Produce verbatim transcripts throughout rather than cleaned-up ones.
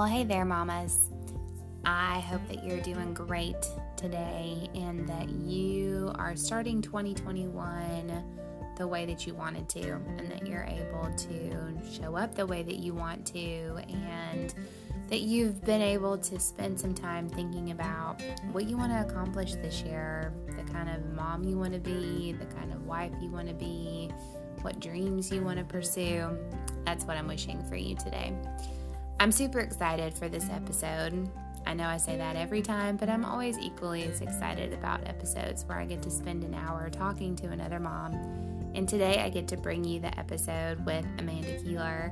Well, hey there, mamas. I hope that you're doing great today and that you are starting twenty twenty-one the way that you wanted to, and that you're able to show up the way that you want to, and that you've been able to spend some time thinking about what you want to accomplish this year, the kind of mom you want to be, the kind of wife you want to be, what dreams you want to pursue. That's what I'm wishing for you today. I'm super excited for this episode. I know I say that every time, but I'm always equally as excited about episodes where I get to spend an hour talking to another mom. And today I get to bring you the episode with Amanda Keeler.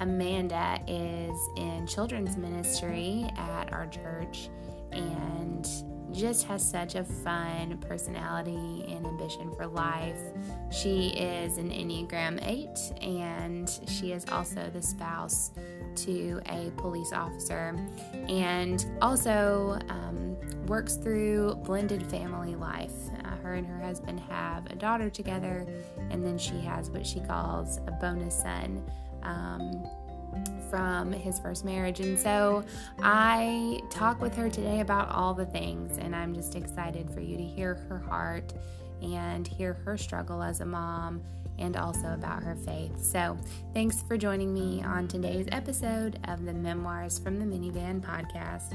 Amanda is in children's ministry at our church and just has such a fun personality and ambition for life. She is an Enneagram eight, and she is also the spouse to a police officer, and also um, works through blended family life. Uh, her and her husband have a daughter together, and then she has what she calls a bonus son um, from his first marriage. And so I talk with her today about all the things, and I'm just excited for you to hear her heart and hear her struggle as a mom, and also about her faith. So thanks for joining me on today's episode of the Memoirs from the Minivan podcast.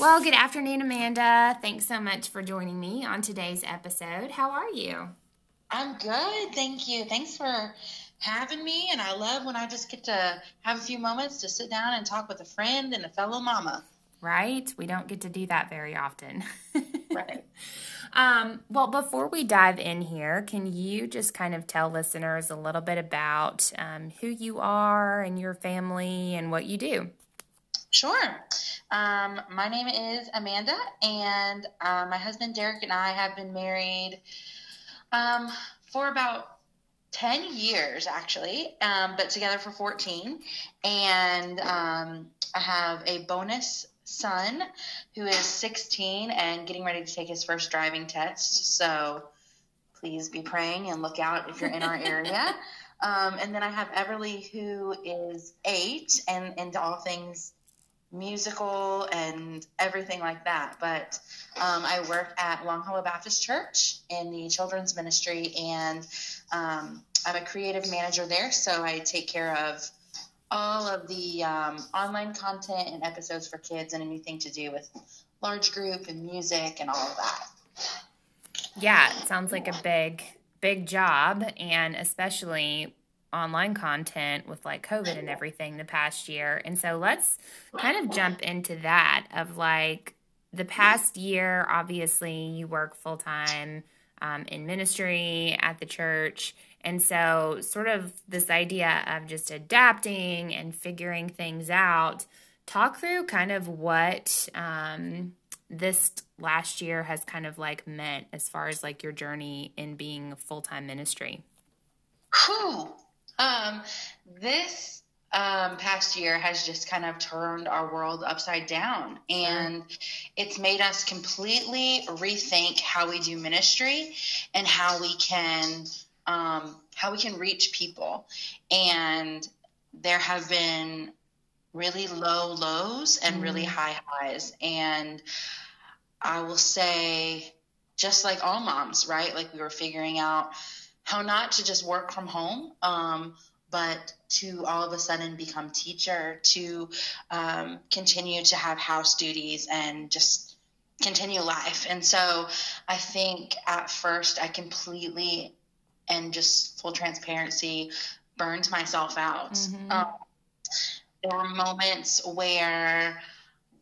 Well, good afternoon, Amanda. Thanks so much for joining me on today's episode. How are you? I'm good, thank you. Thanks for having me, and I love when I just get to have a few moments to sit down and talk with a friend and a fellow mama. Right? We don't get to do that very often. Right. Um, well, before we dive in here, can you just kind of tell listeners a little bit about um, who you are and your family and what you do? Sure. Um, my name is Amanda, and uh, my husband Derek and I have been married um, for about ten years, actually, um, but together for fourteen. And um, I have a bonus son who is sixteen and getting ready to take his first driving test, so please be praying and look out if you're in our area. Um, and then I have Everly, who is eight and into all things musical and everything like that, but um, I work at Long Hollow Baptist Church in the children's ministry, and um, I'm a creative manager there, so I take care of all of the um, online content and episodes for kids and anything to do with large group and music and all of that. Yeah, it sounds like a big, big job, and especially online content with like COVID and everything the past year. And so let's kind of jump into that of like the past year. Obviously, you work full time um, in ministry at the church. And so sort of this idea of just adapting and figuring things out, talk through kind of what um, this last year has kind of like meant as far as like your journey in being a full-time ministry. Whew. Um, this um, past year has just kind of turned our world upside down, and it's made us completely rethink how we do ministry and how we can – Um, how we can reach people. And there have been really low lows and really high highs. And I will say, just like all moms, right? Like we were figuring out how not to just work from home, um, but to all of a sudden become teacher, to um, continue to have house duties and just continue life. And so I think at first I completely and just full transparency, burned myself out. Mm-hmm. Um, there were moments where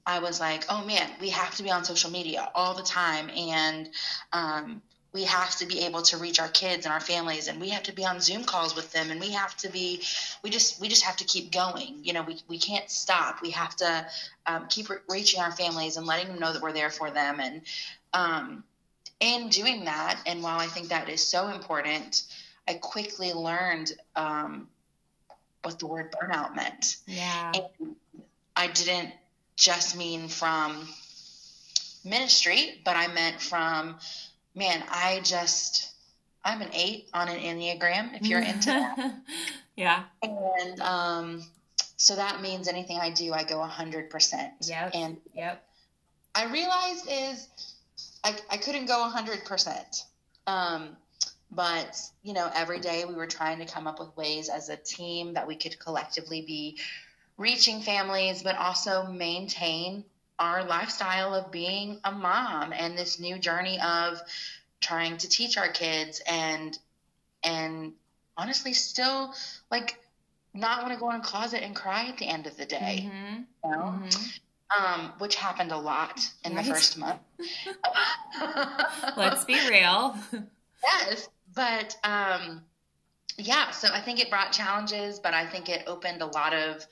I was like, oh man, we have to be on social media all the time. And um, we have to be able to reach our kids and our families. And we have to be on Zoom calls with them. And we have to be, we just, we just have to keep going. You know, we, we can't stop. We have to um, keep re- reaching our families and letting them know that we're there for them. And, um, In doing that, and while I think that is so important, I quickly learned um, what the word burnout meant. Yeah. And I didn't just mean from ministry, but I meant from, man, I just, I'm an eight on an Enneagram, if you're into that. Yeah. And um, so that means anything I do, I go one hundred percent. Yeah. And yep. I realized is I, I couldn't go one hundred percent. Um, but, you know, every day we were trying to come up with ways as a team that we could collectively be reaching families, but also maintain our lifestyle of being a mom and this new journey of trying to teach our kids and, and honestly still like not want to go in a closet and cry at the end of the day, mm-hmm. you know? Mm-hmm. Um, which happened a lot in right. the first month. Let's be real. Yes. But, um, yeah, so I think it brought challenges, but I think it opened a lot of,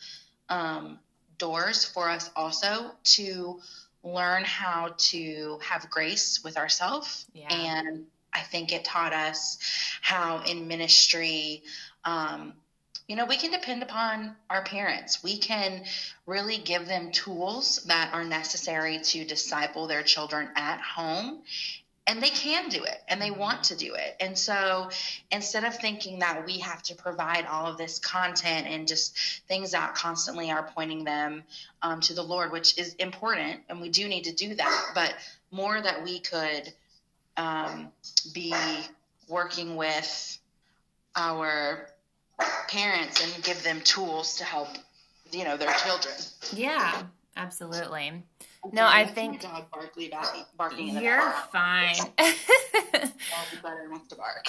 um, doors for us also to learn how to have grace with ourselves. Yeah. And I think it taught us how in ministry, um, you know, we can depend upon our parents. We can really give them tools that are necessary to disciple their children at home. And they can do it, and they want to do it. And so instead of thinking that we have to provide all of this content and just things that constantly are pointing them um, to the Lord, which is important, and we do need to do that, but more that we could um, be working with our parents and give them tools to help, you know, their children. Yeah, absolutely. No, yeah, I think dog barkly, barking in the you're bar. Fine. to bark.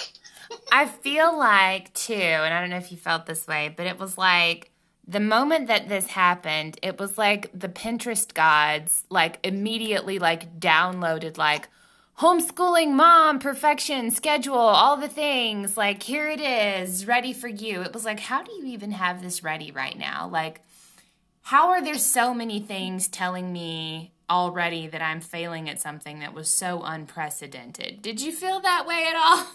I feel like too, and I don't know if you felt this way, but it was like the moment that this happened, it was like the Pinterest gods like immediately like downloaded like homeschooling mom, perfection, schedule, all the things, like here it is, ready for you. It was like, how do you even have this ready right now? Like, how are there so many things telling me already that I'm failing at something that was so unprecedented? Did you feel that way at all?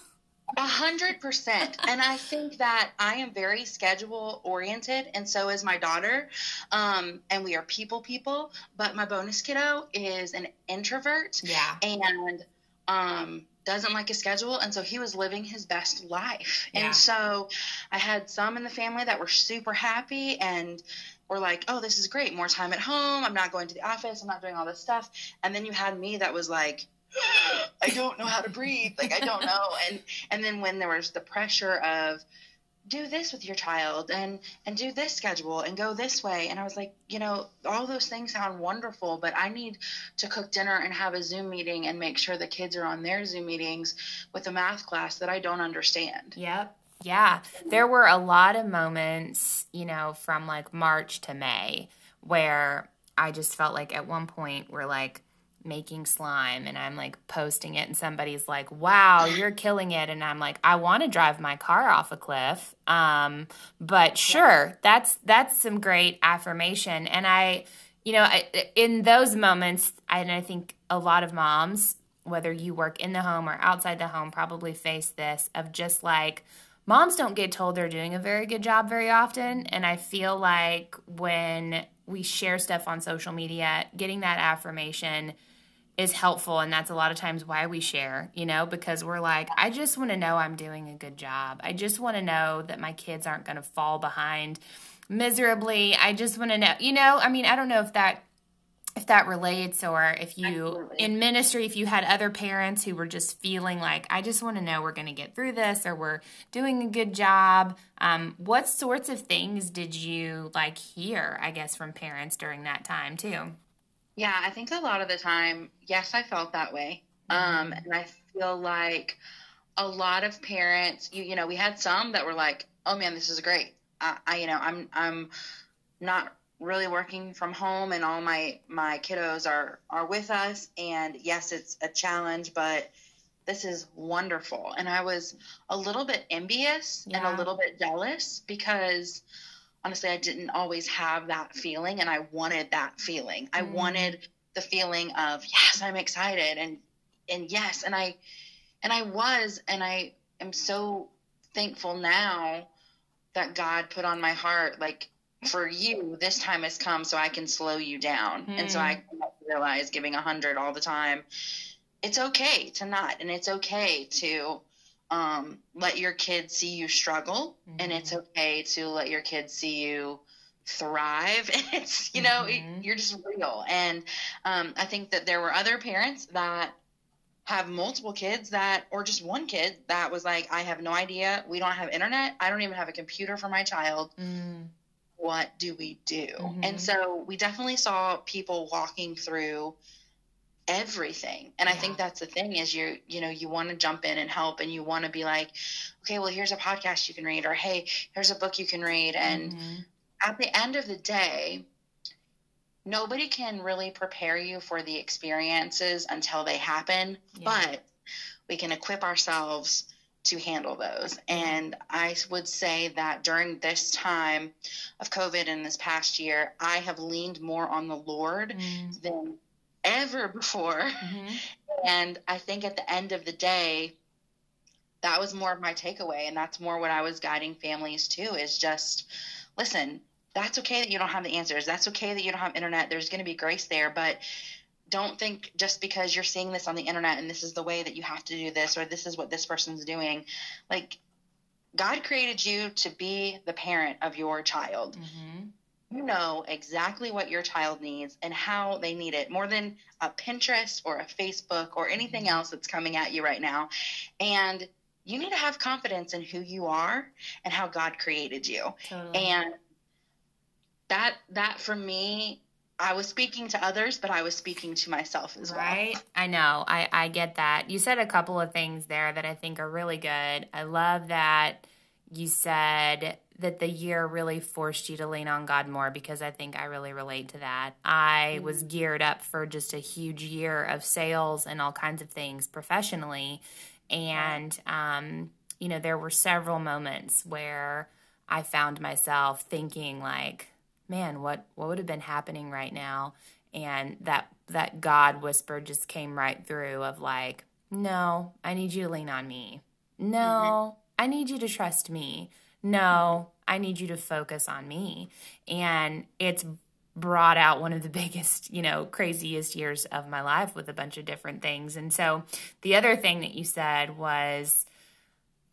A hundred percent. And I think that I am very schedule oriented, and so is my daughter. Um, and we are people people, but my bonus kiddo is an introvert. Yeah. And um doesn't like a schedule, and so he was living his best life. Yeah. And so I had some in the family that were super happy and were like, oh, this is great, more time at home, I'm not going to the office, I'm not doing all this stuff. And then you had me that was like, I don't know how to breathe, like I don't know. And and then when there was the pressure of do this with your child and and do this schedule and go this way, and I was like, you know, all those things sound wonderful, but I need to cook dinner and have a Zoom meeting and make sure the kids are on their Zoom meetings with a math class that I don't understand. Yep. Yeah, there were a lot of moments, you know, from like March to May where I just felt like at one point we're like making slime and I'm like posting it and somebody's like, wow, you're killing it. And I'm like, I want to drive my car off a cliff. Um, but sure, that's that's some great affirmation. And I, you know, I, in those moments, and I think a lot of moms, whether you work in the home or outside the home, probably face this of just like, moms don't get told they're doing a very good job very often, and I feel like when we share stuff on social media, getting that affirmation is helpful, and that's a lot of times why we share, you know, because we're like, I just want to know I'm doing a good job. I just want to know that my kids aren't going to fall behind miserably. I just want to know, you know, I mean, I don't know if that if that relates or if you Absolutely. In ministry, if you had other parents who were just feeling like, I just want to know we're going to get through this or we're doing a good job. Um, what sorts of things did you like hear, I guess, from parents during that time too? Yeah, I think a lot of the time, yes, I felt that way. Um, and I feel like a lot of parents, you, you know, we had some that were like, oh man, this is great. I, I you know, I'm, I'm not really working from home and all my, my kiddos are, are with us. And yes, it's a challenge, but this is wonderful. And I was a little bit envious yeah. and a little bit jealous because honestly, I didn't always have that feeling. And I wanted that feeling. Mm. I wanted the feeling of, yes, I'm excited. And, and yes. And I, and I was, and I am so thankful now that God put on my heart, like, for you, this time has come so I can slow you down. Mm. And so I realize giving a hundred all the time, it's okay to not, and it's okay to, um, let your kids see you struggle, mm-hmm. and it's okay to let your kids see you thrive. It's, you know, mm-hmm. it, you're just real. And um, I think that there were other parents that have multiple kids that, or just one kid that was like, I have no idea. We don't have internet. I don't even have a computer for my child. Mm. What do we do? Mm-hmm. And so we definitely saw people walking through everything. And yeah. I think that's the thing is you, you know, you want to jump in and help, and you want to be like, okay, well, here's a podcast you can read, or, hey, here's a book you can read. And mm-hmm. at the end of the day, nobody can really prepare you for the experiences until they happen, yeah. but we can equip ourselves to handle those. And I would say that during this time of COVID and this past year, I have leaned more on the Lord mm. than ever before. Mm-hmm. And I think at the end of the day, that was more of my takeaway. And that's more what I was guiding families to, is just, listen, that's okay that you don't have the answers. That's okay that you don't have internet. There's going to be grace there, but don't think just because you're seeing this on the internet and this is the way that you have to do this, or this is what this person's doing. Like, God created you to be the parent of your child. Mm-hmm. You know exactly what your child needs and how they need it, more than a Pinterest or a Facebook or anything mm-hmm. else that's coming at you right now. And you need to have confidence in who you are and how God created you. Totally. And That, that for me, I was speaking to others, but I was speaking to myself as well. Right? I know. I, I get that. You said a couple of things there that I think are really good. I love that you said that the year really forced you to lean on God more, because I think I really relate to that. I mm-hmm. was geared up for just a huge year of sales and all kinds of things professionally. And, um, you know, there were several moments where I found myself thinking like, man, what, what would have been happening right now? And that that God whisper just came right through of like, no, I need you to lean on me. No, mm-hmm. I need you to trust me. No, I need you to focus on me. And it's brought out one of the biggest, you know, craziest years of my life with a bunch of different things. And so the other thing that you said was,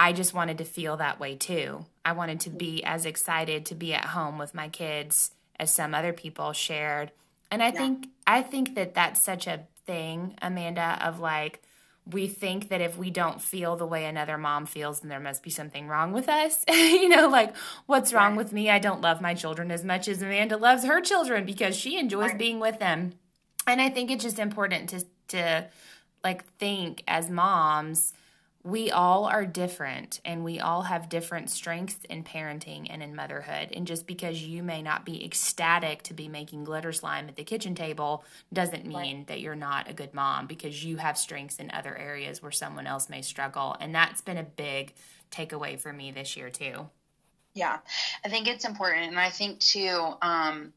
I just wanted to feel that way too. I wanted to be as excited to be at home with my kids as some other people shared. And I yeah. think I think that that's such a thing, Amanda, of like, we think that if we don't feel the way another mom feels, then there must be something wrong with us. You know, like, what's wrong right. with me? I don't love my children as much as Amanda loves her children because she enjoys right. being with them. And I think it's just important to to like think as moms, we all are different, and we all have different strengths in parenting and in motherhood. And just because you may not be ecstatic to be making glitter slime at the kitchen table doesn't mean right. that you're not a good mom, because you have strengths in other areas where someone else may struggle. And that's been a big takeaway for me this year too. Yeah, I think it's important. And I think too, um,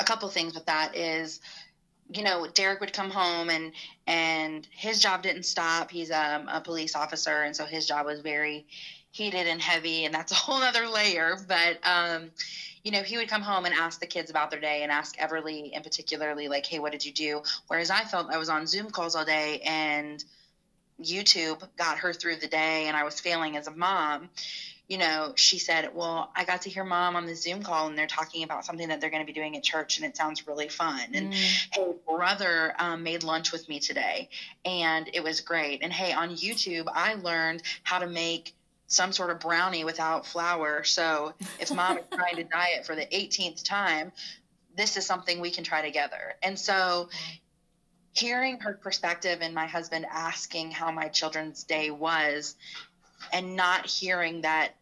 a couple things with that is, you know, Derek would come home, and, and his job didn't stop. He's um, a police officer. And so his job was very heated and heavy, and that's a whole other layer. But, um, you know, he would come home and ask the kids about their day, and ask Everly in particularly, like, hey, what did you do? Whereas I felt I was on Zoom calls all day, and YouTube got her through the day, and I was failing as a mom. You know, she said, well, I got to hear mom on the Zoom call, and they're talking about something that they're going to be doing at church, and it sounds really fun. And mm. hey, brother um, made lunch with me today, and it was great. And hey, on YouTube, I learned how to make some sort of brownie without flour. So if mom is trying to diet for the eighteenth time, this is something we can try together. And so hearing her perspective, and my husband asking how my children's day was, and not hearing that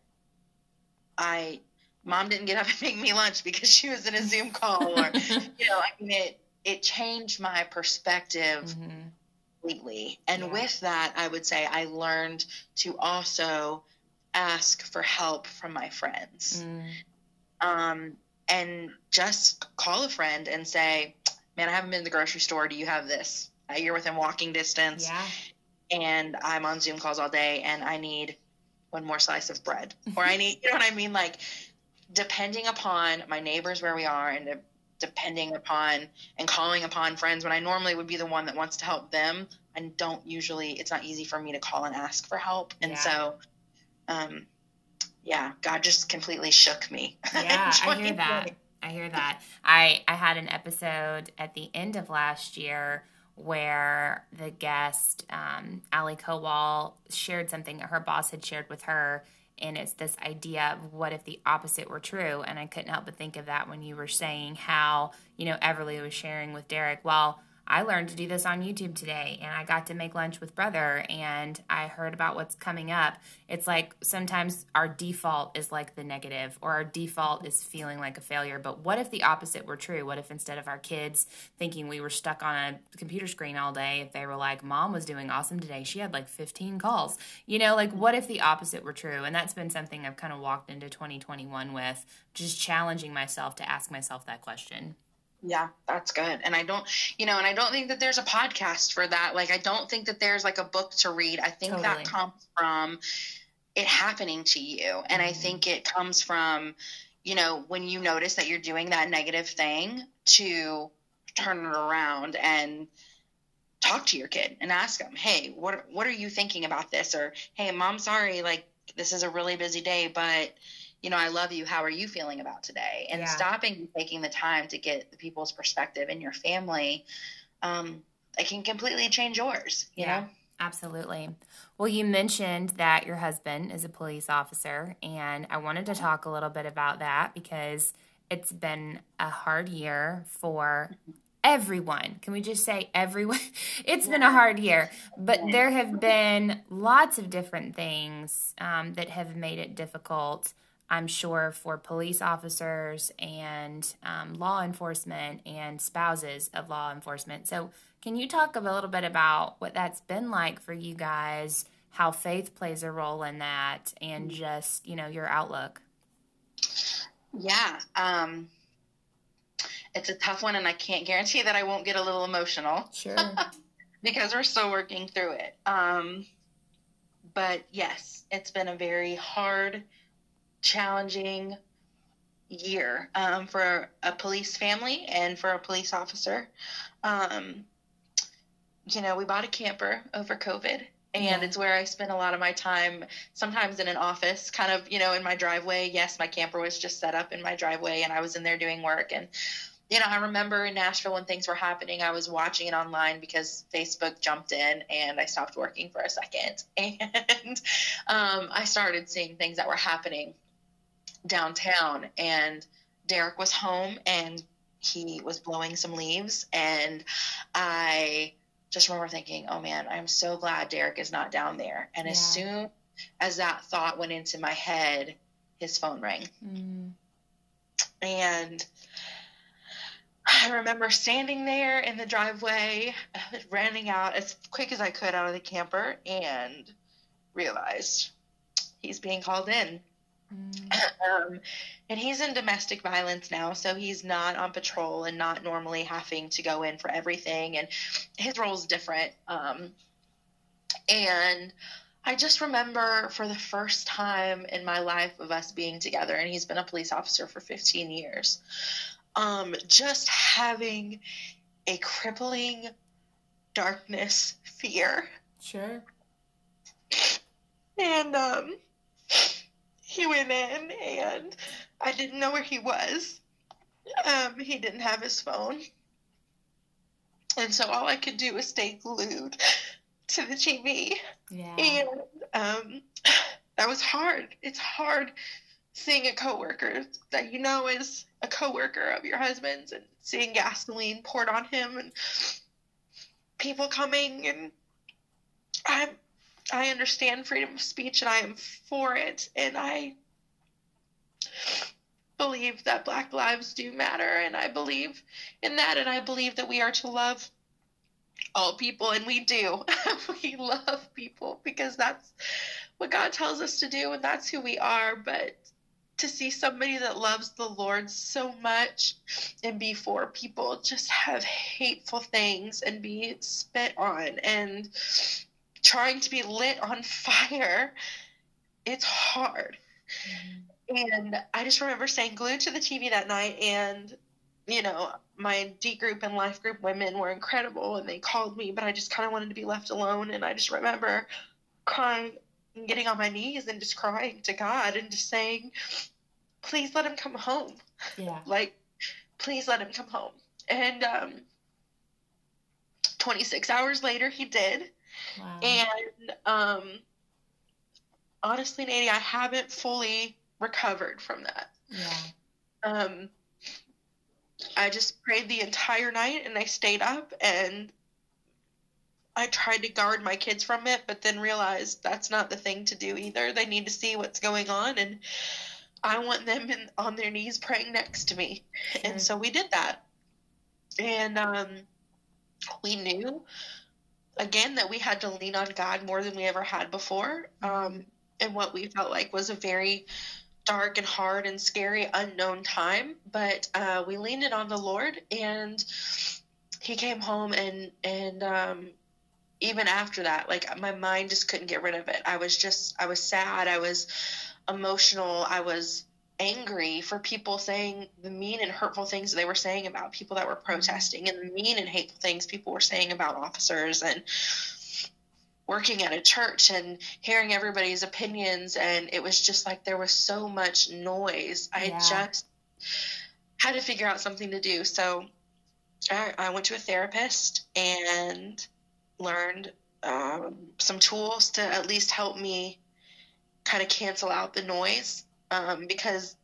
I, mom didn't get up and make me lunch because she was in a Zoom call, or, you know, I mean, it, it changed my perspective mm-hmm. completely. And yeah. with that, I would say I learned to also ask for help from my friends. Mm. Um, and just call a friend and say, man, I haven't been to the grocery store. Do you have this? You're within walking distance. Yeah. And I'm on Zoom calls all day, and I need one more slice of bread, or I need, you know what I mean? Like, depending upon my neighbors where we are, and depending upon and calling upon friends when I normally would be the one that wants to help them, and don't usually, it's not easy for me to call and ask for help. And yeah. so, um, yeah, God just completely shook me. Yeah, I hear that. I hear that. I, I had an episode at the end of last year where the guest, um, Ali Cowal, shared something that her boss had shared with her. And it's this idea of what if the opposite were true? And I couldn't help but think of that when you were saying how, you know, Everly was sharing with Derek, well, I learned to do this on YouTube today, and I got to make lunch with brother, and I heard about what's coming up. It's like sometimes our default is like the negative, or our default is feeling like a failure. But what if the opposite were true? What if instead of our kids thinking we were stuck on a computer screen all day, if they were like, Mom was doing awesome today. She had like fifteen calls. You know, like what if the opposite were true? And that's been something I've kind of walked into twenty twenty-one with, just challenging myself to ask myself that question. Yeah, that's good. And I don't, you know, and I don't think that there's a podcast for that. Like, I don't think that there's like a book to read. I think totally. That comes from it happening to you. And mm-hmm. I think it comes from, you know, when you notice that you're doing that negative thing, to turn it around and talk to your kid and ask them, hey, what, what are you thinking about this? Or, hey, Mom, sorry, like, this is a really busy day, but you know, I love you. How are you feeling about today? And yeah. stopping and taking the time to get the people's perspective in your family, um, it can completely change yours, you yeah, know? Absolutely. Well, you mentioned that your husband is a police officer, and I wanted to talk a little bit about that because it's been a hard year for everyone. Can we just say everyone? It's yeah. been a hard year, but there have been lots of different things um, that have made it difficult, I'm sure, for police officers and um, law enforcement and spouses of law enforcement. So can you talk a little bit about what that's been like for you guys, how faith plays a role in that, and just, you know, your outlook? Yeah. Um, it's a tough one, and I can't guarantee that I won't get a little emotional. Sure. Because we're still working through it. Um, but, yes, it's been a very hard challenging year um, for a police family and for a police officer. Um, you know, we bought a camper over COVID, and yeah. it's where I spend a lot of my time, sometimes in an office, kind of, you know, in my driveway. Yes, my camper was just set up in my driveway, and I was in there doing work. And, you know, I remember in Nashville when things were happening, I was watching it online because Facebook jumped in, and I stopped working for a second. And um, I started seeing things that were happening downtown, and Derek was home and he was blowing some leaves, and I just remember thinking, oh man, I'm so glad Derek is not down there. And yeah. as soon as that thought went into my head, his phone rang. Mm. And I remember standing there in the driveway, running out as quick as I could out of the camper, and realized he's being called in. Um, and he's in domestic violence now, so he's not on patrol and not normally having to go in for everything, and his role is different. Um, and I just remember for the first time in my life of us being together, and he's been a police officer for fifteen years, um, just having a crippling darkness fear. Sure. And, um, he went in, and I didn't know where he was. Um, he didn't have his phone. And so all I could do was stay glued to the T V. Yeah. And um, that was hard. It's hard seeing a coworker that you know is a coworker of your husband's, and seeing gasoline poured on him and people coming. And I'm I understand freedom of speech, and I am for it, and I believe that Black lives do matter, and I believe in that, and I believe that we are to love all people, and we do. We love people because that's what God tells us to do, and that's who we are. But to see somebody that loves the Lord so much and be for people just have hateful things and be spit on and trying to be lit on fire, it's hard. Mm-hmm. And I just remember staying glued to the T V that night, and, you know, my D group and life group women were incredible, and they called me, but I just kind of wanted to be left alone. And I just remember crying and getting on my knees and just crying to God and just saying, please let him come home. Yeah. Like, please let him come home. And um, twenty-six hours later, he did. Wow. And um, honestly, Nady, I haven't fully recovered from that. Yeah. Um, I just prayed the entire night, and I stayed up, and I tried to guard my kids from it, but then realized that's not the thing to do either. They need to see what's going on, and I want them in, on their knees praying next to me. Mm-hmm. And so we did that. And um, we knew, again, that we had to lean on God more than we ever had before. Um, and what we felt like was a very dark and hard and scary unknown time, but uh we leaned in on the Lord, and he came home. And and um even after that, like, my mind just couldn't get rid of it. I was just I was sad, I was emotional, I was angry for people saying the mean and hurtful things they were saying about people that were protesting, and the mean and hateful things people were saying about officers, and working at a church, and hearing everybody's opinions. And it was just like, there was so much noise. I yeah. just had to figure out something to do. So I, I went to a therapist and learned um, some tools to at least help me kind of cancel out the noise. Um, because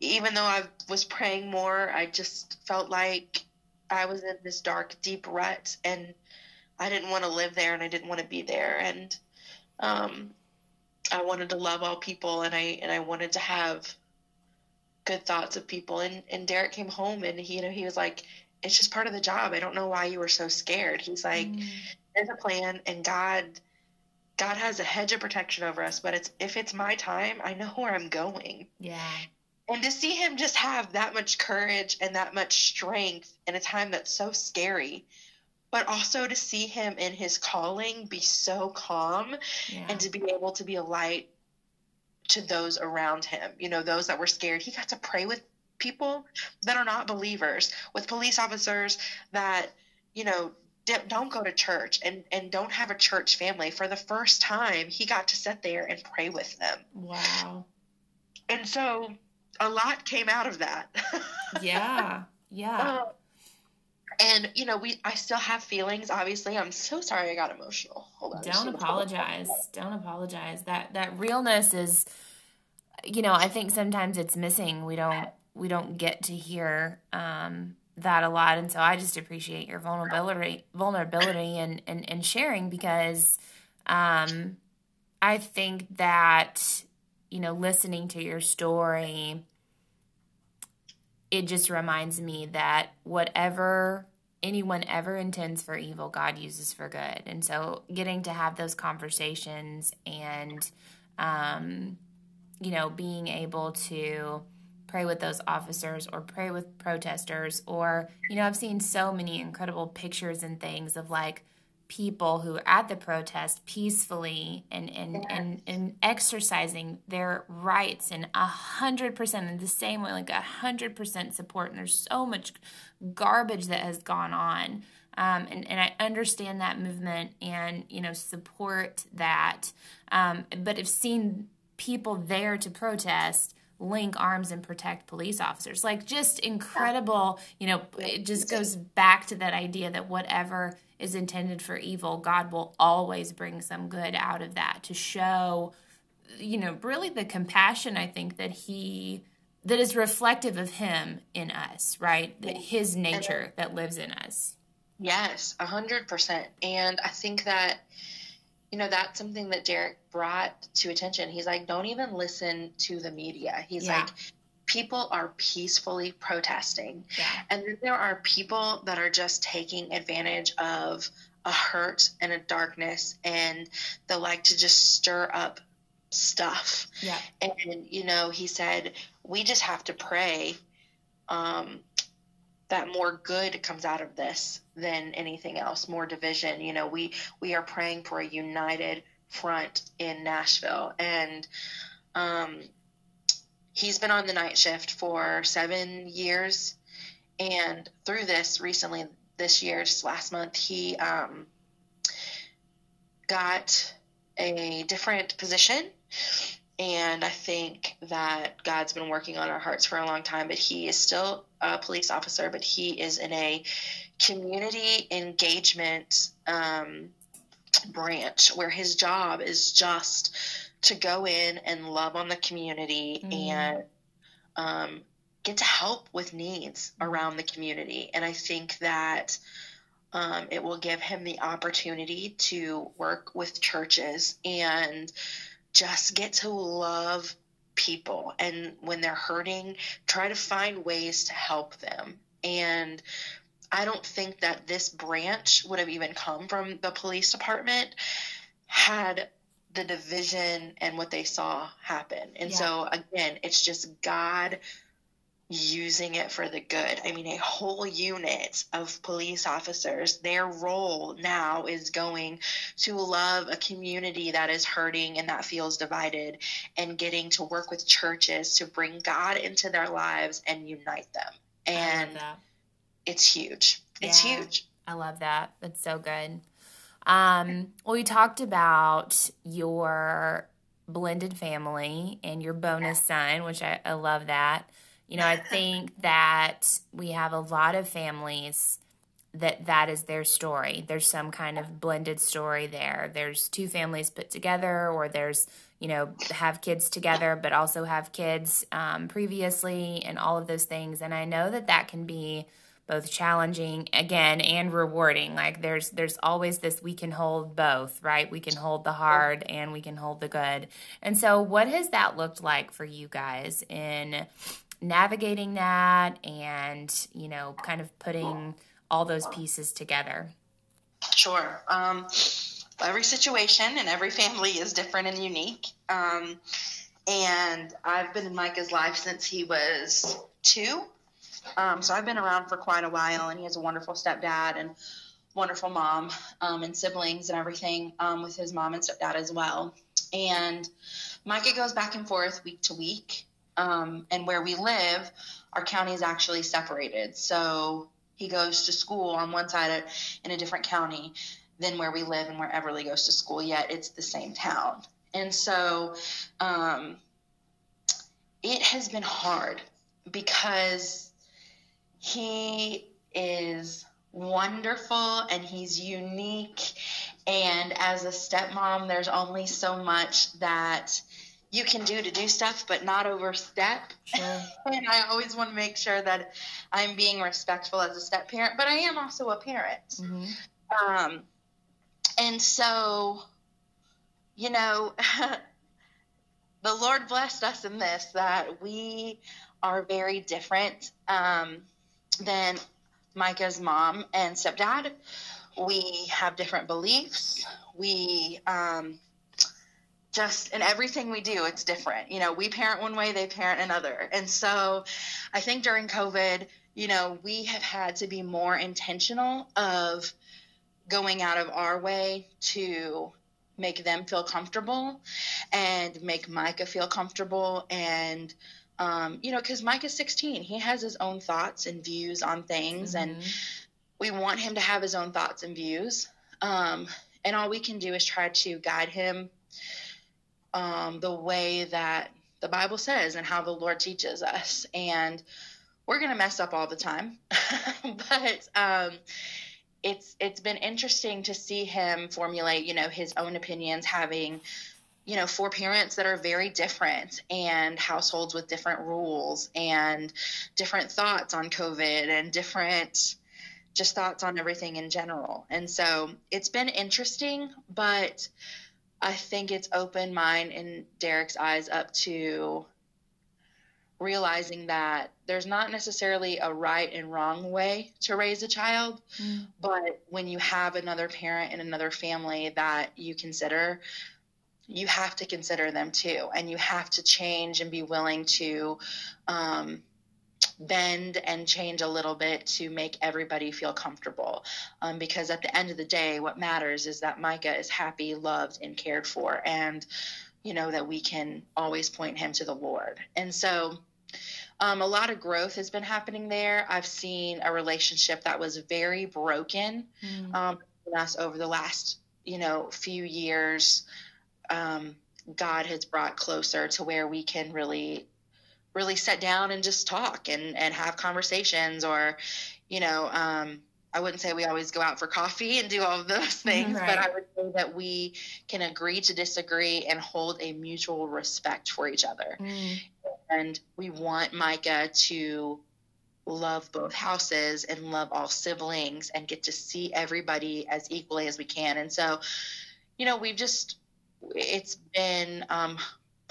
even though I was praying more, I just felt like I was in this dark, deep rut, and I didn't want to live there, and I didn't want to be there. And, um, I wanted to love all people, and I, and I wanted to have good thoughts of people. And, and Derek came home, and he, you know, he was like, it's just part of the job. I don't know why you were so scared. He's like, mm. there's a plan, and God, God has a hedge of protection over us, but it's, if it's my time, I know where I'm going. Yeah. And to see him just have that much courage and that much strength in a time that's so scary, but also to see him in his calling be so calm yeah. and to be able to be a light to those around him, you know, those that were scared. He got to pray with people that are not believers, with police officers that, you know, don't go to church and, and don't have a church family. For the first time, he got to sit there and pray with them. Wow. And so a lot came out of that. Yeah. Yeah. um, And, you know, we, I still have feelings, obviously. I'm so sorry I got emotional. Hold on. Don't apologize. Don't apologize. That, that realness is, you know, I think sometimes it's missing. We don't, we don't get to hear, um, that a lot. And so I just appreciate your vulnerability, vulnerability and, and, and sharing, because, um, I think that, you know, listening to your story, it just reminds me that whatever anyone ever intends for evil, God uses for good. And so getting to have those conversations and, um, you know, being able to pray with those officers or pray with protesters, or, you know, I've seen so many incredible pictures and things of, like, people who are at the protest peacefully and, and, yeah. and, and exercising their rights in a hundred percent in the same way, like a hundred percent support. And there's so much garbage that has gone on. Um, and, and I understand that movement and, you know, support that. Um, but I've seen people there to protest link arms and protect police officers. Like, just incredible, you know, it just goes back to that idea that whatever is intended for evil, God will always bring some good out of that, to show, you know, really the compassion, I think, that he, that is reflective of him in us, right? That his nature that lives in us. Yes, a hundred percent. And I think that, you know, that's something that Derek brought to attention. He's like, don't even listen to the media. He's yeah. like, people are peacefully protesting. Yeah. And then there are people that are just taking advantage of a hurt and a darkness, and they like to just stir up stuff. Yeah. And, you know, he said, we just have to pray um, that more good comes out of this than anything else, more division. You know, we, we are praying for a united front in Nashville. And, um, he's been on the night shift for seven years, And through this recently, this year's last month, he um, got a different position. And I think that God's been working on our hearts for a long time, but he is still a police officer, but he is in a community engagement um, branch where his job is just to go in and love on the community mm. and um, get to help with needs around the community. And I think that um, it will give him the opportunity to work with churches and just get to love people, and when they're hurting, try to find ways to help them. And I don't think that this branch would have even come from the police department had the division and what they saw happen. And yeah. so again, it's just God using it for the good. I mean, a whole unit of police officers, their role now is going to love a community that is hurting and that feels divided, and getting to work with churches to bring God into their lives and unite them. And it's huge. It's yeah, huge. I love that. That's so good. Um, well, you talked about your blended family and your bonus son, which I, I love that. You know, I think that we have a lot of families that that is their story. There's some kind of blended story there. There's two families put together, or there's, you know, have kids together but also have kids um, previously, and all of those things. And I know that that can be both challenging, again, and rewarding. Like there's there's always this, we can hold both, right? We can hold the hard and we can hold the good. And so what has that looked like for you guys in navigating that and, you know, kind of putting all those pieces together? Sure. Um, every situation and every family is different and unique. Um, and I've been in Micah's life since he was two. Um, so I've been around for quite a while, and he has a wonderful stepdad and wonderful mom, um, and siblings and everything, um, with his mom and stepdad as well. And Micah goes back and forth week to week. Um, and where we live, our county is actually separated. So he goes to school on one side of, in a different county than where we live and where Everly goes to school, yet it's the same town. And so um, it has been hard because he is wonderful and he's unique. And as a stepmom, there's only so much that you can do to do stuff, but not overstep. Sure. And I always want to make sure that I'm being respectful as a step parent, but I am also a parent. Mm-hmm. Um, and so, you know, the Lord blessed us in this, that we are very different um, than Micah's mom and stepdad. We have different beliefs. We, um, just in everything we do, it's different. You know, we parent one way, they parent another. And so I think during COVID, you know, we have had to be more intentional of going out of our way to make them feel comfortable and make Micah feel comfortable. And, um, you know, because Micah's sixteen, he has his own thoughts and views on things, mm-hmm. and we want him to have his own thoughts and views. Um, and all we can do is try to guide him Um, the way that the Bible says and how the Lord teaches us. And we're going to mess up all the time, but um, it's, it's been interesting to see him formulate, you know, his own opinions, having, you know, four parents that are very different and households with different rules and different thoughts on COVID and different just thoughts on everything in general. And so it's been interesting, but I think it's opened mine and Derek's eyes up to realizing that there's not necessarily a right and wrong way to raise a child, mm. but when you have another parent and another family that you consider, you have to consider them too, and you have to change and be willing to um, bend and change a little bit to make everybody feel comfortable. Um, because at the end of the day, what matters is that Micah is happy, loved, and cared for. And, you know, that we can always point him to the Lord. And so Um, a lot of growth has been happening there. I've seen a relationship that was very broken mm. um, us over the last, you know, few years. Um, God has brought closer to where we can really, really sit down and just talk and, and have conversations or, you know, um, I wouldn't say we always go out for coffee and do all of those things, right. but I would say that we can agree to disagree and hold a mutual respect for each other. Mm. And we want Micah to love both houses and love all siblings and get to see everybody as equally as we can. And so, you know, we've just, it's been um,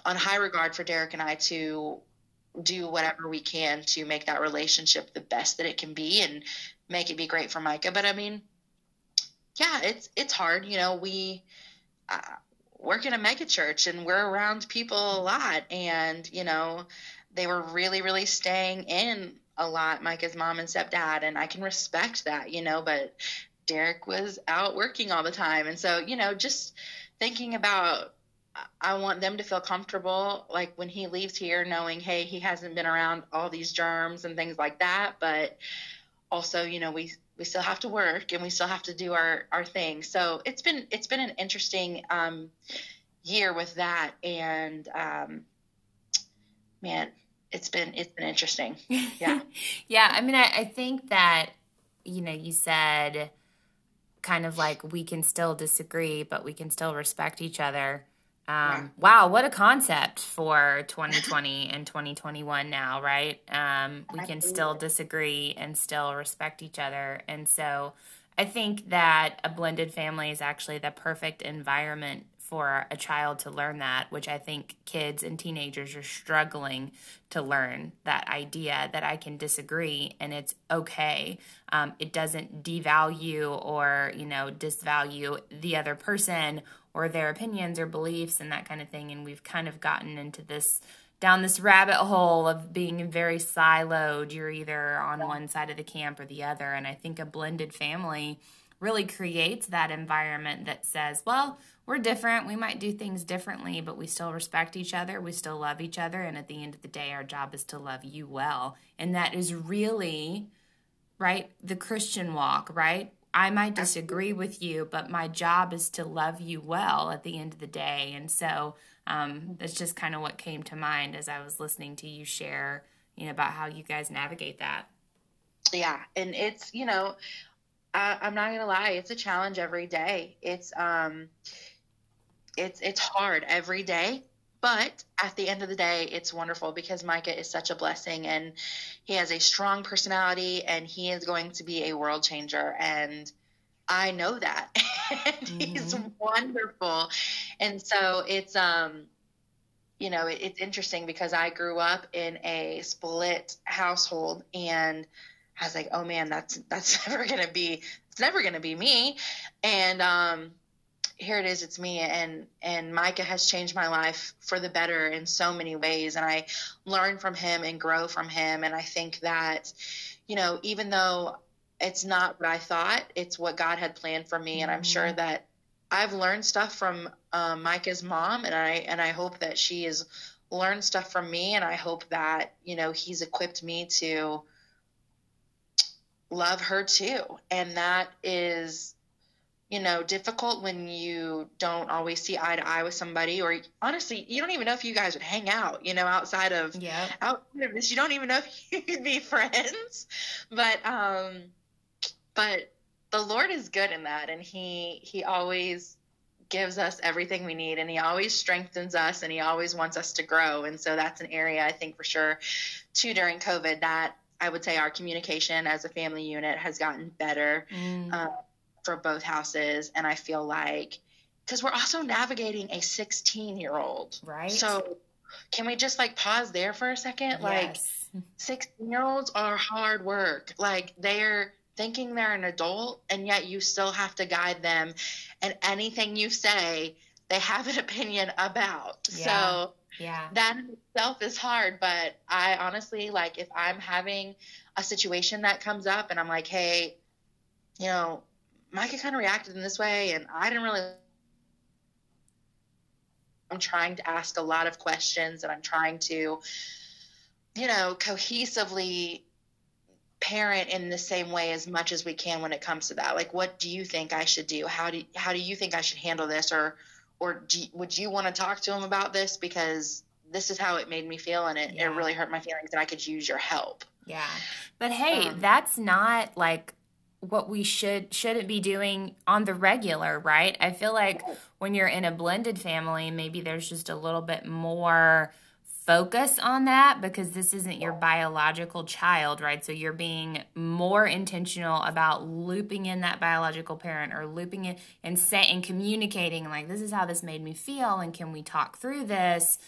on high regard for Derek and I to do whatever we can to make that relationship the best that it can be and make it be great for Micah. But I mean, yeah, it's, it's hard. You know, we uh, work in a mega church and we're around people a lot, and, you know, they were really, really staying in a lot, Micah's mom and stepdad. And I can respect that, you know, but Derek was out working all the time. And so, you know, just thinking about, I want them to feel comfortable, like when he leaves here, knowing, hey, he hasn't been around all these germs and things like that. But also, you know, we, we still have to work and we still have to do our, our thing. So it's been, it's been an interesting, um, year with that. And, um, man, it's been, it's been interesting. Yeah. yeah. I mean, I, I think that, you know, you said kind of like, we can still disagree, but we can still respect each other. Um, yeah. Wow, what a concept for twenty twenty and twenty twenty-one now, right? Um, we can still disagree and still respect each other. And so I think that a blended family is actually the perfect environment for a child to learn that, which I think kids and teenagers are struggling to learn, that idea that I can disagree and it's okay. Um, it doesn't devalue or, you know, disvalue the other person or their opinions or beliefs and that kind of thing. And we've kind of gotten into this, down this rabbit hole of being very siloed. You're either on one side of the camp or the other. And I think a blended family really creates that environment that says, well, we're different. We might do things differently, but we still respect each other. We still love each other. And at the end of the day, our job is to love you well. And that is really, right, the Christian walk, right? I might disagree with you, but my job is to love you well at the end of the day. And so um, that's just kind of what came to mind as I was listening to you share, you know, about how you guys navigate that. Yeah. And it's, you know, I, I'm not going to lie. It's a challenge every day. It's, um, it's, it's hard every day. But at the end of the day, it's wonderful because Micah is such a blessing and he has a strong personality and he is going to be a world changer. And I know that. and mm-hmm. He's wonderful. And so it's, um, you know, it, it's interesting because I grew up in a split household and I was like, oh man, that's, that's never going to be, it's never going to be me. And, um, here it is, it's me. And, and Micah has changed my life for the better in so many ways. And I learn from him and grow from him. And I think that, you know, even though it's not what I thought, it's what God had planned for me. Mm-hmm. And I'm sure that I've learned stuff from uh, Micah's mom. And I, and I hope that she has learned stuff from me. And I hope that, you know, he's equipped me to love her too. And that is, you know, difficult when you don't always see eye to eye with somebody, or honestly, you don't even know if you guys would hang out, you know, outside of, yeah. outside of this, you don't even know if you could be friends, but, um, but the Lord is good in that. And he, he always gives us everything we need and he always strengthens us and he always wants us to grow. And so that's an area I think for sure too, during COVID, that I would say our communication as a family unit has gotten better, mm. um, for both houses. And I feel like, because we're also navigating a sixteen year old, right? So can we just like pause there for a second? Yes. Like sixteen year olds are hard work. Like they're thinking they're an adult and yet you still have to guide them. And anything you say, they have an opinion about. Yeah. So yeah, that in itself is hard. But I honestly, like if I'm having a situation that comes up and I'm like, hey, you know, Micah kind of reacted in this way, and I didn't really, I'm trying to ask a lot of questions, and I'm trying to you know, cohesively parent in the same way as much as we can when it comes to that. Like, what do you think I should do? How do how do you think I should handle this? Or or do, would you want to talk to him about this? Because this is how it made me feel, and it, yeah. it really hurt my feelings, and I could use your help. Yeah. But, hey, um, that's not, like, what we should shouldn't be doing on the regular, right? I feel like when you're in a blended family, maybe there's just a little bit more focus on that, because this isn't your biological child, right? So you're being more intentional about looping in that biological parent, or looping in and say and communicating, like, this is how this made me feel, and can we talk through this?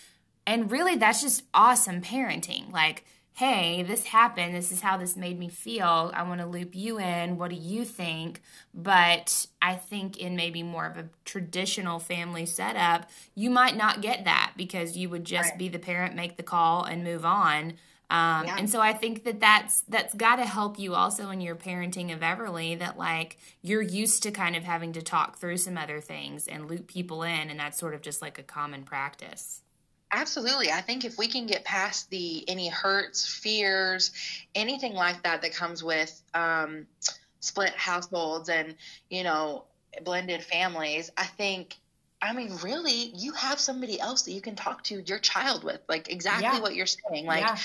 And really, that's just awesome parenting. Like, hey, this happened. This is how this made me feel. I want to loop you in. What do you think? But I think in maybe more of a traditional family setup, you might not get that, because you would just right. be the parent, make the call, and move on. Um, yeah. And so I think that that's, that's got to help you also in your parenting of Everly, that, like, you're used to kind of having to talk through some other things and loop people in, and that's sort of just like a common practice. Absolutely. I think if we can get past the any hurts, fears, anything like that that comes with um, split households and, you know, blended families, I think, I mean, really, you have somebody else that you can talk to your child with, like exactly yeah. what you're saying. Like, yeah.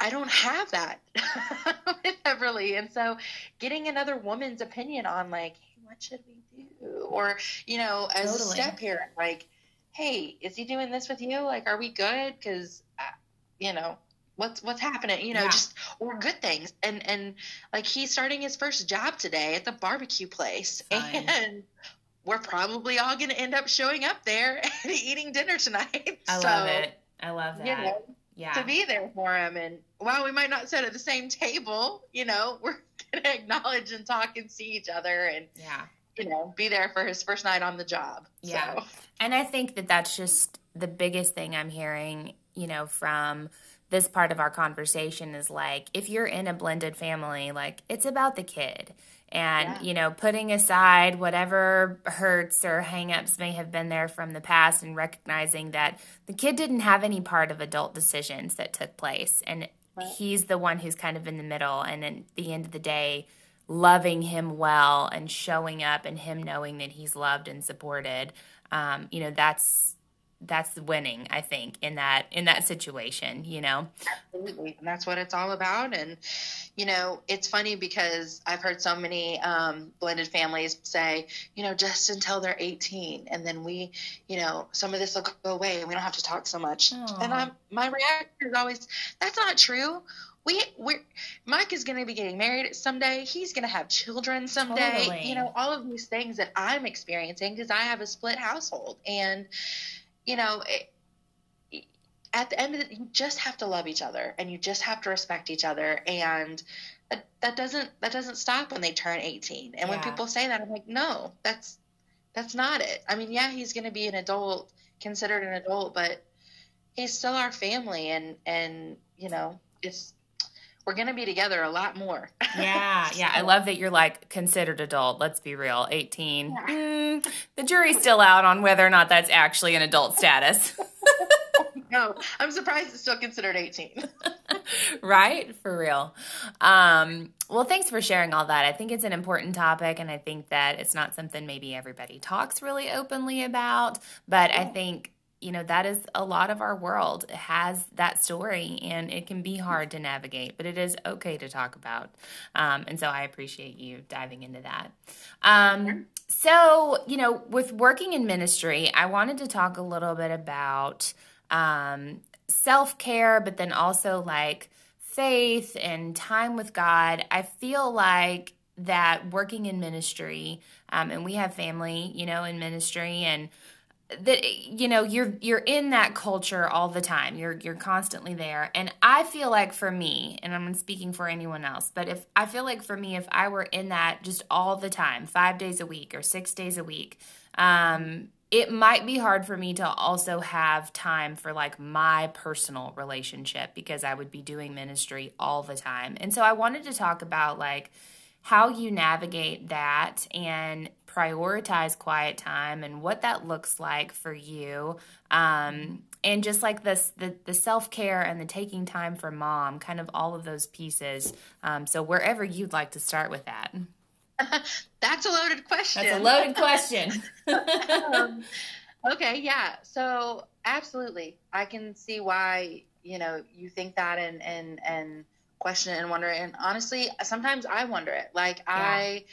I don't have that with Everly. And so getting another woman's opinion on, like, hey, what should we do? Or, you know, as totally. a step parent, like, hey, is he doing this with you? Like, are we good? Because, uh, you know, what's what's happening? You know, yeah. just or good things. And, and like, he's starting his first job today at the barbecue place. Fine. And we're probably all going to end up showing up there and eating dinner tonight. I so, love it. I love that. You know, yeah. to be there for him. And while we might not sit at the same table, you know, we're going to acknowledge and talk and see each other. And yeah. you know, be there for his first night on the job. Yeah. So. And I think that that's just the biggest thing I'm hearing, you know, from this part of our conversation is, like, if you're in a blended family, like, it's about the kid and, yeah. you know, putting aside whatever hurts or hangups may have been there from the past, and recognizing that the kid didn't have any part of adult decisions that took place. And right. he's the one who's kind of in the middle. And at the end of the day, loving him well and showing up, and him knowing that he's loved and supported, um, you know, that's that's winning, I think, in that in that situation, you know. Absolutely, and that's what it's all about. And, you know, it's funny because I've heard so many um, blended families say, you know, just until they're eighteen, and then we, you know, some of this will go away, and we don't have to talk so much. Aww. And I'm, my reaction is always, that's not true. We, we're, Mike is going to be getting married someday. He's going to have children someday. Totally. You know, all of these things that I'm experiencing because I have a split household. And, you know, it, at the end of it, you just have to love each other, and you just have to respect each other. And that, that doesn't that doesn't stop when they turn eighteen. And yeah. when people say that, I'm like, no, that's that's not it. I mean, yeah, he's going to be an adult, considered an adult, but he's still our family. And, and you know, it's... we're going to be together a lot more. Yeah. Yeah. I love that you're, like, considered adult. Let's be real. eighteen. Yeah. Mm, the jury's still out on whether or not that's actually an adult status. No, I'm surprised it's still considered eighteen. Right? For real. Um, well, thanks for sharing all that. I think it's an important topic, and I think that it's not something maybe everybody talks really openly about, but yeah. I think, you know, that is a lot of our world. It has that story, and it can be hard to navigate, but it is okay to talk about. Um, and so I appreciate you diving into that. Um, so, you know, with working in ministry, I wanted to talk a little bit about um, self-care, but then also, like, faith and time with God. I feel like that working in ministry, um, and we have family, you know, in ministry, and that, you know, you're you're in that culture all the time. You're you're constantly there. And I feel like for me, and I'm not speaking for anyone else, but if I feel like for me, if I were in that just all the time, five days a week or six days a week, um, it might be hard for me to also have time for, like, my personal relationship, because I would be doing ministry all the time. And so I wanted to talk about, like, how you navigate that and prioritize quiet time and what that looks like for you, um, and just like this, the, the self-care and the taking time for mom, kind of all of those pieces. Um, so wherever you'd like to start with that. That's a loaded question. That's a loaded question. um, okay. Yeah. So absolutely. I can see why, you know, you think that and, and, and question it and wonder it. And honestly, sometimes I wonder it. Like yeah. I,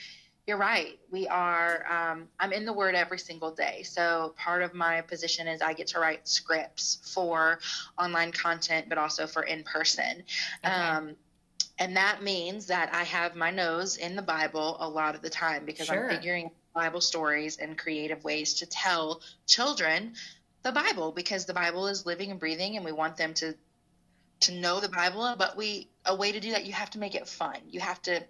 you're right. We are, um, I'm in the Word every single day. So part of my position is I get to write scripts for online content, but also for in person. Okay. Um, and that means that I have my nose in the Bible a lot of the time because sure. I'm figuring Bible stories and creative ways to tell children the Bible, because the Bible is living and breathing and we want them to, to know the Bible, but we, a way to do that, you have to make it fun. You have to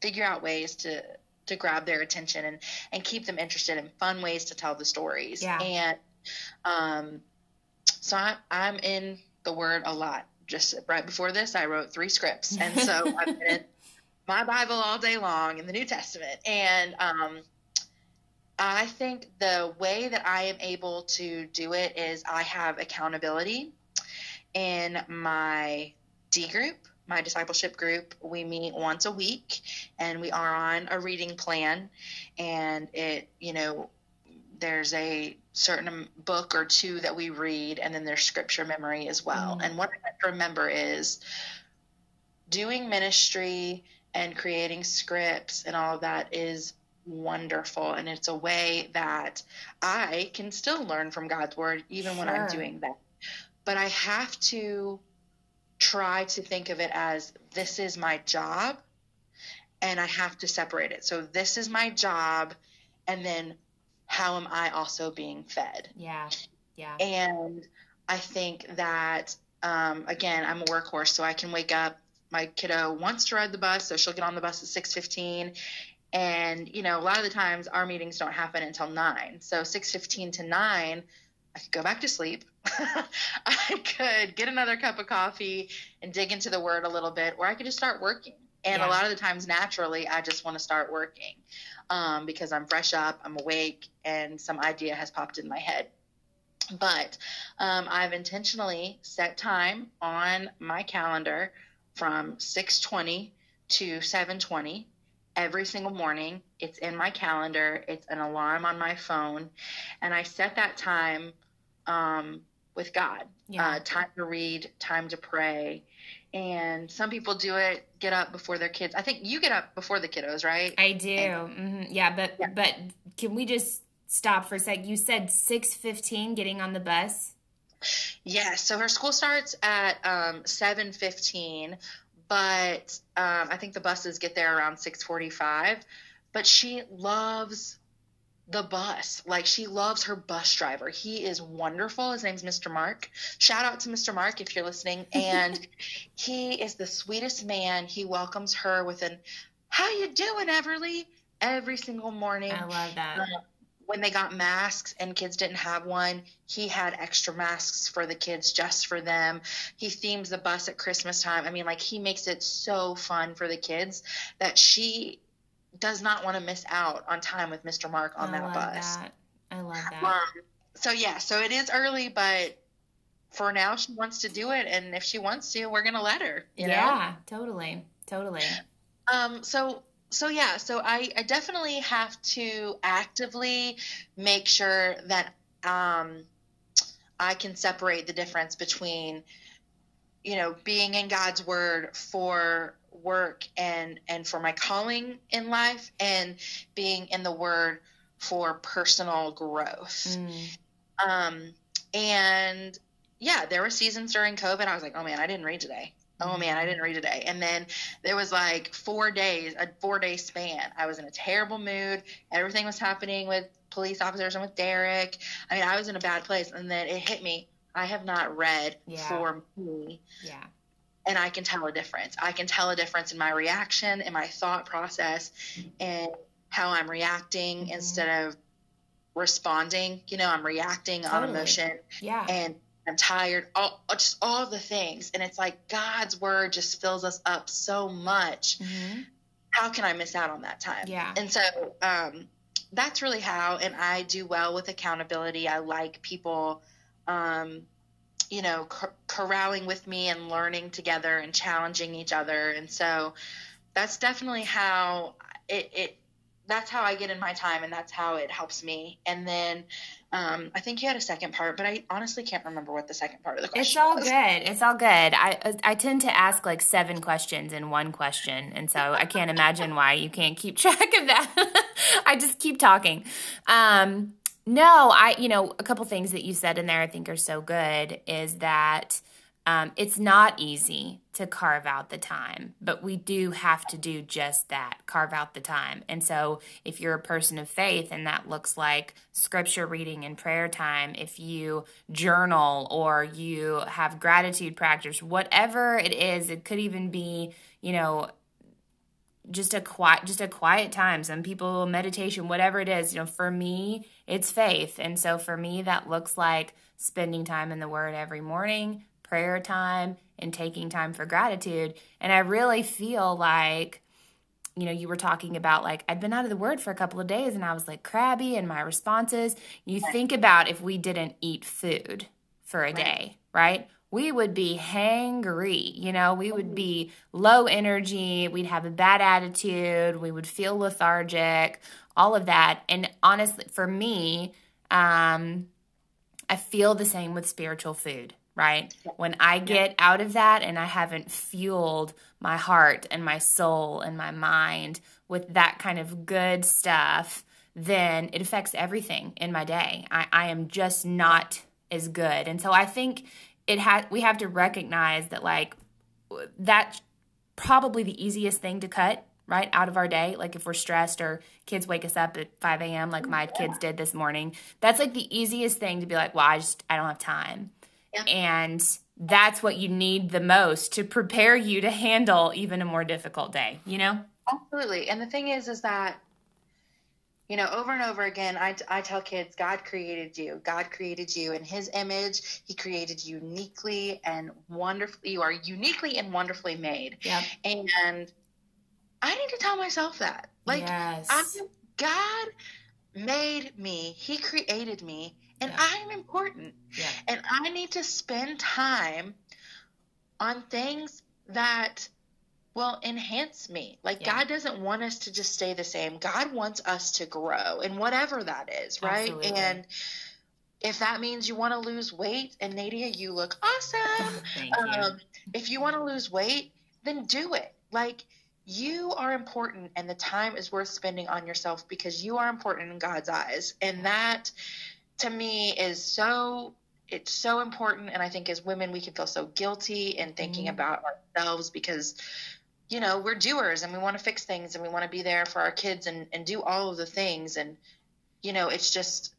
figure out ways to, to grab their attention and, and keep them interested in fun ways to tell the stories. Yeah. And, um, so I, I'm in the Word a lot. Just right before this, I wrote three scripts. And so I've been in my Bible all day long in the New Testament. And, um, I think the way that I am able to do it is I have accountability in my D group. My discipleship group, we meet once a week and we are on a reading plan, and it, you know, there's a certain book or two that we read, and then there's scripture memory as well. Mm-hmm. And what I have to remember is doing ministry and creating scripts and all of that is wonderful. And it's a way that I can still learn from God's word, even sure. when I'm doing that. But I have to try to think of it as this is my job, and I have to separate it. So this is my job, and then how am I also being fed? Yeah, yeah. And I think that, um, again, I'm a workhorse, so I can wake up. My kiddo wants to ride the bus, so she'll get on the bus at six fifteen. And, you know, a lot of the times our meetings don't happen until nine. So six fifteen to nine, I could go back to sleep. I could get another cup of coffee and dig into the word a little bit, or I could just start working. And yeah. a lot of the times, naturally, I just want to start working um, because I'm fresh up, I'm awake, and some idea has popped in my head. But um, I've intentionally set time on my calendar from six twenty to seven twenty every single morning. It's in my calendar. It's an alarm on my phone. And I set that time um, with God, yeah. uh, time to read, time to pray. And some people do it, get up before their kids. I think you get up before the kiddos, right? I do. And, mm-hmm. Yeah. But, yeah. but can we just stop for a sec? You said six fifteen getting on the bus. Yeah. So her school starts at, um, seven fifteen, but, um, I think the buses get there around six forty-five, but she loves the bus. Like, she loves her bus driver. He is wonderful. His name's Mister Mark. Shout out to Mister Mark if you're listening. And he is the sweetest man. He welcomes her with an, how you doing, Everly? Every single morning. I love that. Uh, when they got masks and kids didn't have one, he had extra masks for the kids just for them. He themes the bus at Christmas time. I mean, like, he makes it so fun for the kids that she does not want to miss out on time with Mister Mark on I that love bus. That. I love that. Um, so yeah, so it is early, but for now she wants to do it. And if she wants to, we're going to let her, you yeah, know? totally. Totally. Um, so, so yeah, so I, I definitely have to actively make sure that, um, I can separate the difference between, you know, being in God's word for work and, and for my calling in life, and being in the word for personal growth. Mm. Um, and yeah, there were seasons during COVID. I was like, oh man, I didn't read today. Oh man, I didn't read today. And then there was like four days, a four day span. I was in a terrible mood. Everything was happening with police officers and with Derek. I mean, I was in a bad place, and then it hit me. I have not read yeah. for me. Yeah. And I can tell a difference. I can tell a difference in my reaction, in my thought process, and how I'm reacting mm-hmm. instead of responding. You know, I'm reacting totally. on emotion. Yeah. And I'm tired, all, just all the things. And it's like God's word just fills us up so much. Mm-hmm. How can I miss out on that time? Yeah. And so um, that's really how, and I do well with accountability. I like people um, you know, cor- corralling with me and learning together and challenging each other. And so that's definitely how it, it that's how I get in my time, and that's how it helps me. And then um, I think you had a second part, but I honestly can't remember what the second part of the question was. It's all was. good. It's all good. I I tend to ask like seven questions in one question, and so I can't imagine why you can't keep track of that. I just keep talking. Um, no, I you know, a couple things that you said in there I think are so good is that Um, it's not easy to carve out the time, but we do have to do just that, carve out the time. And so if you're a person of faith and that looks like scripture reading and prayer time, if you journal or you have gratitude practice, whatever it is, it could even be, you know, just a quiet, just a quiet time. Some people meditation, whatever it is, you know, for me, it's faith. And so for me, that looks like spending time in the Word every morning, prayer time, and taking time for gratitude. And I really feel like, you know, you were talking about like, I've been out of the Word for a couple of days and I was like crabby in my responses. You think about if we didn't eat food for a day, right? We would be hangry, you know, we would be low energy. We'd have a bad attitude. We would feel lethargic, all of that. And honestly, for me, um, I feel the same with spiritual food. Right? When I get out of that and I haven't fueled my heart and my soul and my mind with that kind of good stuff, then it affects everything in my day. I, I am just not as good. And so I think it ha- we have to recognize that like that's probably the easiest thing to cut right out of our day. Like if we're stressed or kids wake us up at five a.m. like my kids did this morning, that's like the easiest thing to be like, well, I just, I don't have time. Yeah. And that's what you need the most to prepare you to handle even a more difficult day, you know? Absolutely. And the thing is, is that, you know, over and over again, I, I tell kids, God created you. God created you in His image. He created you uniquely and wonderfully. You are uniquely and wonderfully made. Yeah. And I need to tell myself that. Like, yes. I, God made me. He created me. And yeah. I'm important. Yeah. And I need to spend time on things that will enhance me. Like yeah. God doesn't want us to just stay the same. God wants us to grow in whatever that is, right? Absolutely. And if that means you want to lose weight, and Nadia, you look awesome. Thank um, you. If you want to lose weight, then do it. Like you are important, and the time is worth spending on yourself because you are important in God's eyes. And that to me is so, it's so important. And I think as women, we can feel so guilty in thinking mm-hmm. about ourselves because, you know, we're doers and we want to fix things and we want to be there for our kids and, and do all of the things. And, you know, it's just,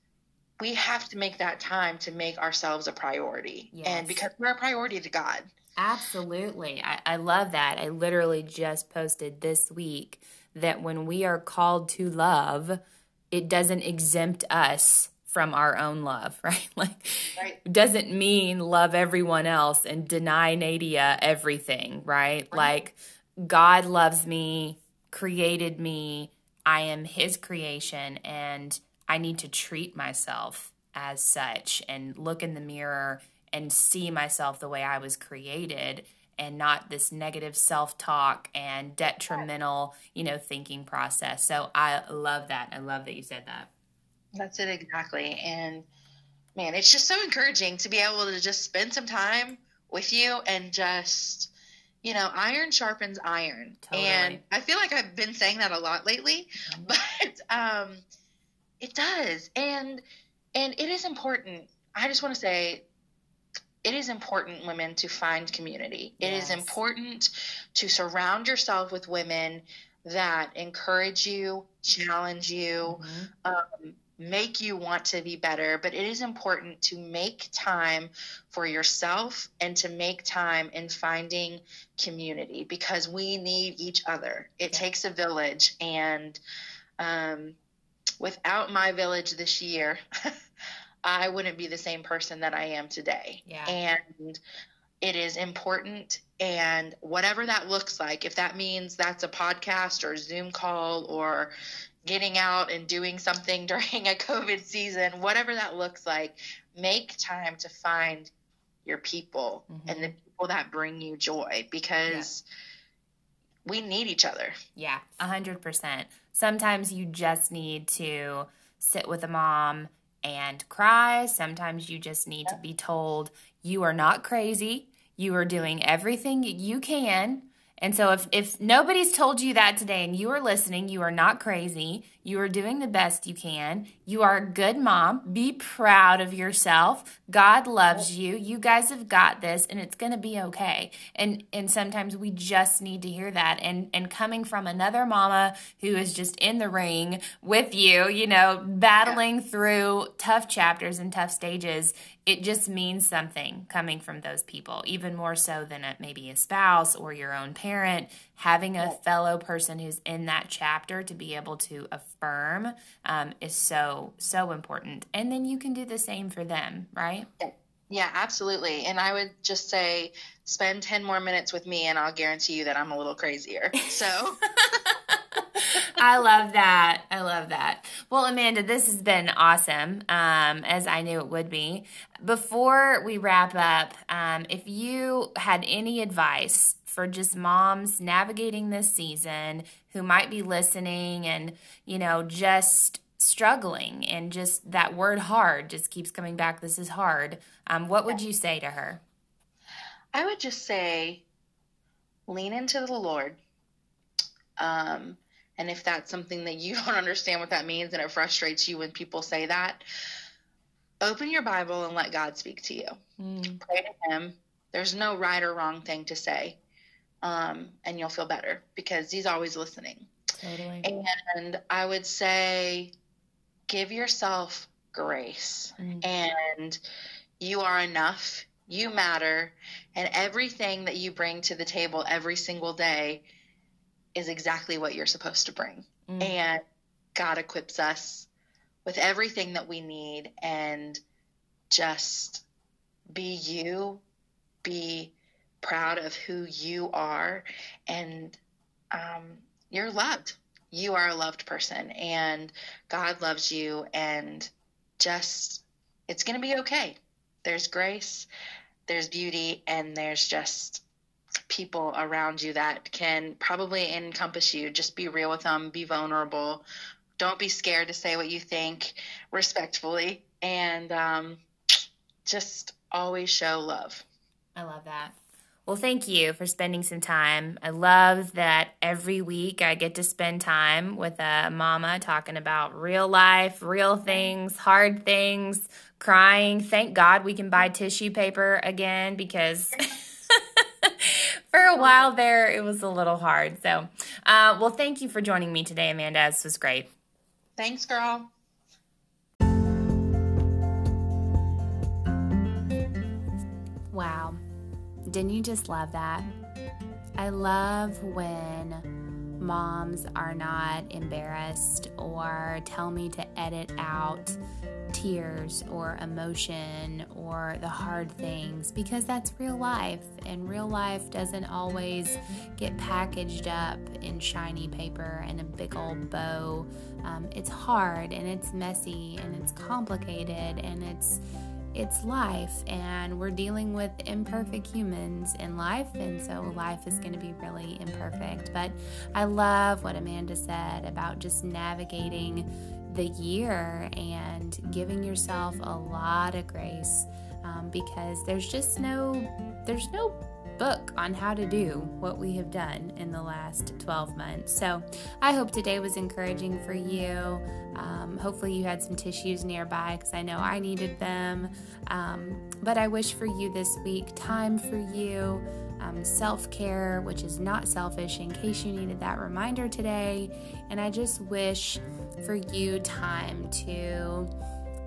we have to make that time to make ourselves a priority. Yes. And because we're a priority to God. Absolutely. I, I love that. I literally just posted this week that when we are called to love, it doesn't exempt us from our own love, right? Like, right. doesn't mean love everyone else and deny Nadia everything, right? right? Like, God loves me, created me, I am His creation, and I need to treat myself as such and look in the mirror and see myself the way I was created and not this negative self-talk and detrimental, you know, thinking process. So I love that. I love that you said that. That's it exactly. And man, it's just so encouraging to be able to just spend some time with you and just, you know, iron sharpens iron. Totally. And I feel like I've been saying that a lot lately, mm-hmm. but um, it does. And, and it is important. I just want to say it is important, women, to find community. It yes. is important to surround yourself with women that encourage you, challenge you, mm-hmm. um, make you want to be better, but it is important to make time for yourself and to make time in finding community because we need each other. It yeah. takes a village, and um, without my village this year, I wouldn't be the same person that I am today. Yeah. And it is important, and whatever that looks like, if that means that's a podcast or a Zoom call or getting out and doing something during a COVID season, whatever that looks like, make time to find your people mm-hmm. and the people that bring you joy, because yeah. we need each other. Yeah, one hundred percent. Sometimes you just need to sit with a mom and cry. Sometimes you just need yeah. to be told you are not crazy. You are doing everything you can. And so if, if nobody's told you that today and you are listening, you are not crazy. You are doing the best you can. You are a good mom. Be proud of yourself. God loves you. You guys have got this, and it's going to be okay. And and sometimes we just need to hear that. And and coming from another mama who is just in the ring with you, you know, battling yeah. through tough chapters and tough stages, it just means something coming from those people, even more so than a, maybe a spouse or your own parent. Having a fellow person who's in that chapter to be able to affirm um, is so, so important. And then you can do the same for them, right? Yeah, absolutely. And I would just say, spend ten more minutes with me and I'll guarantee you that I'm a little crazier. So... I love that. I love that. Well, Amanda, this has been awesome, um, as I knew it would be. Before we wrap up, um, if you had any advice for just moms navigating this season who might be listening and, you know, just struggling and just that word hard just keeps coming back, this is hard, um, what would you say to her? I would just say lean into the Lord. Um, and if that's something that you don't understand what that means and it frustrates you when people say that, open your Bible and let God speak to you. Mm. Pray to him. There's no right or wrong thing to say. Um, and you'll feel better because he's always listening. Totally. And I would say, give yourself grace mm. and you are enough. You matter. And everything that you bring to the table every single day is exactly what you're supposed to bring. Mm. And God equips us with everything that we need. And just be you, be proud of who you are. And um, you're loved. You are a loved person and God loves you. And just, it's going to be okay. There's grace, there's beauty, and there's just people around you that can probably encompass you. Just be real with them, be vulnerable. Don't be scared to say what you think respectfully, and um, just always show love. I love that. Well, thank you for spending some time. I love that every week I get to spend time with a mama talking about real life, real things, hard things, crying. Thank God we can buy tissue paper again because... For a while there, it was a little hard. So, uh, well, thank you for joining me today, Amanda. This was great. Thanks, girl. Wow. Didn't you just love that? I love when moms are not embarrassed or tell me to edit out tears or emotion or the hard things, because that's real life, and real life doesn't always get packaged up in shiny paper and a big old bow. Um, it's hard and it's messy and it's complicated and it's it's life, and we're dealing with imperfect humans in life, and so life is going to be really imperfect. But I love what Amanda said about just navigating the year and giving yourself a lot of grace, um, because there's just no there's no book on how to do what we have done in the last twelve months. So I hope today was encouraging for you. Um, hopefully you had some tissues nearby, because I know I needed them. Um, but I wish for you this week time for you, Um, self-care, which is not selfish, in case you needed that reminder today. And I just wish for you time to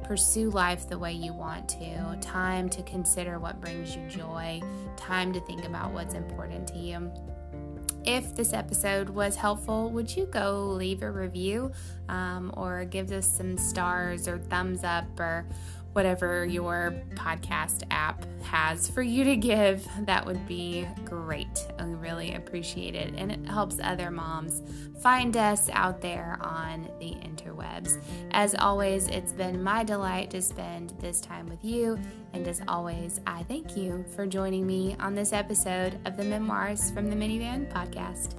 pursue life the way you want to, time to consider what brings you joy, time to think about what's important to you. If this episode was helpful, would you go leave a review um, or give us some stars or thumbs up or whatever your podcast app has for you to give, that would be great. I really appreciate it, and it helps other moms find us out there on the interwebs. As always, it's been my delight to spend this time with you, and as always, I thank you for joining me on this episode of the Memoirs from the Minivan podcast.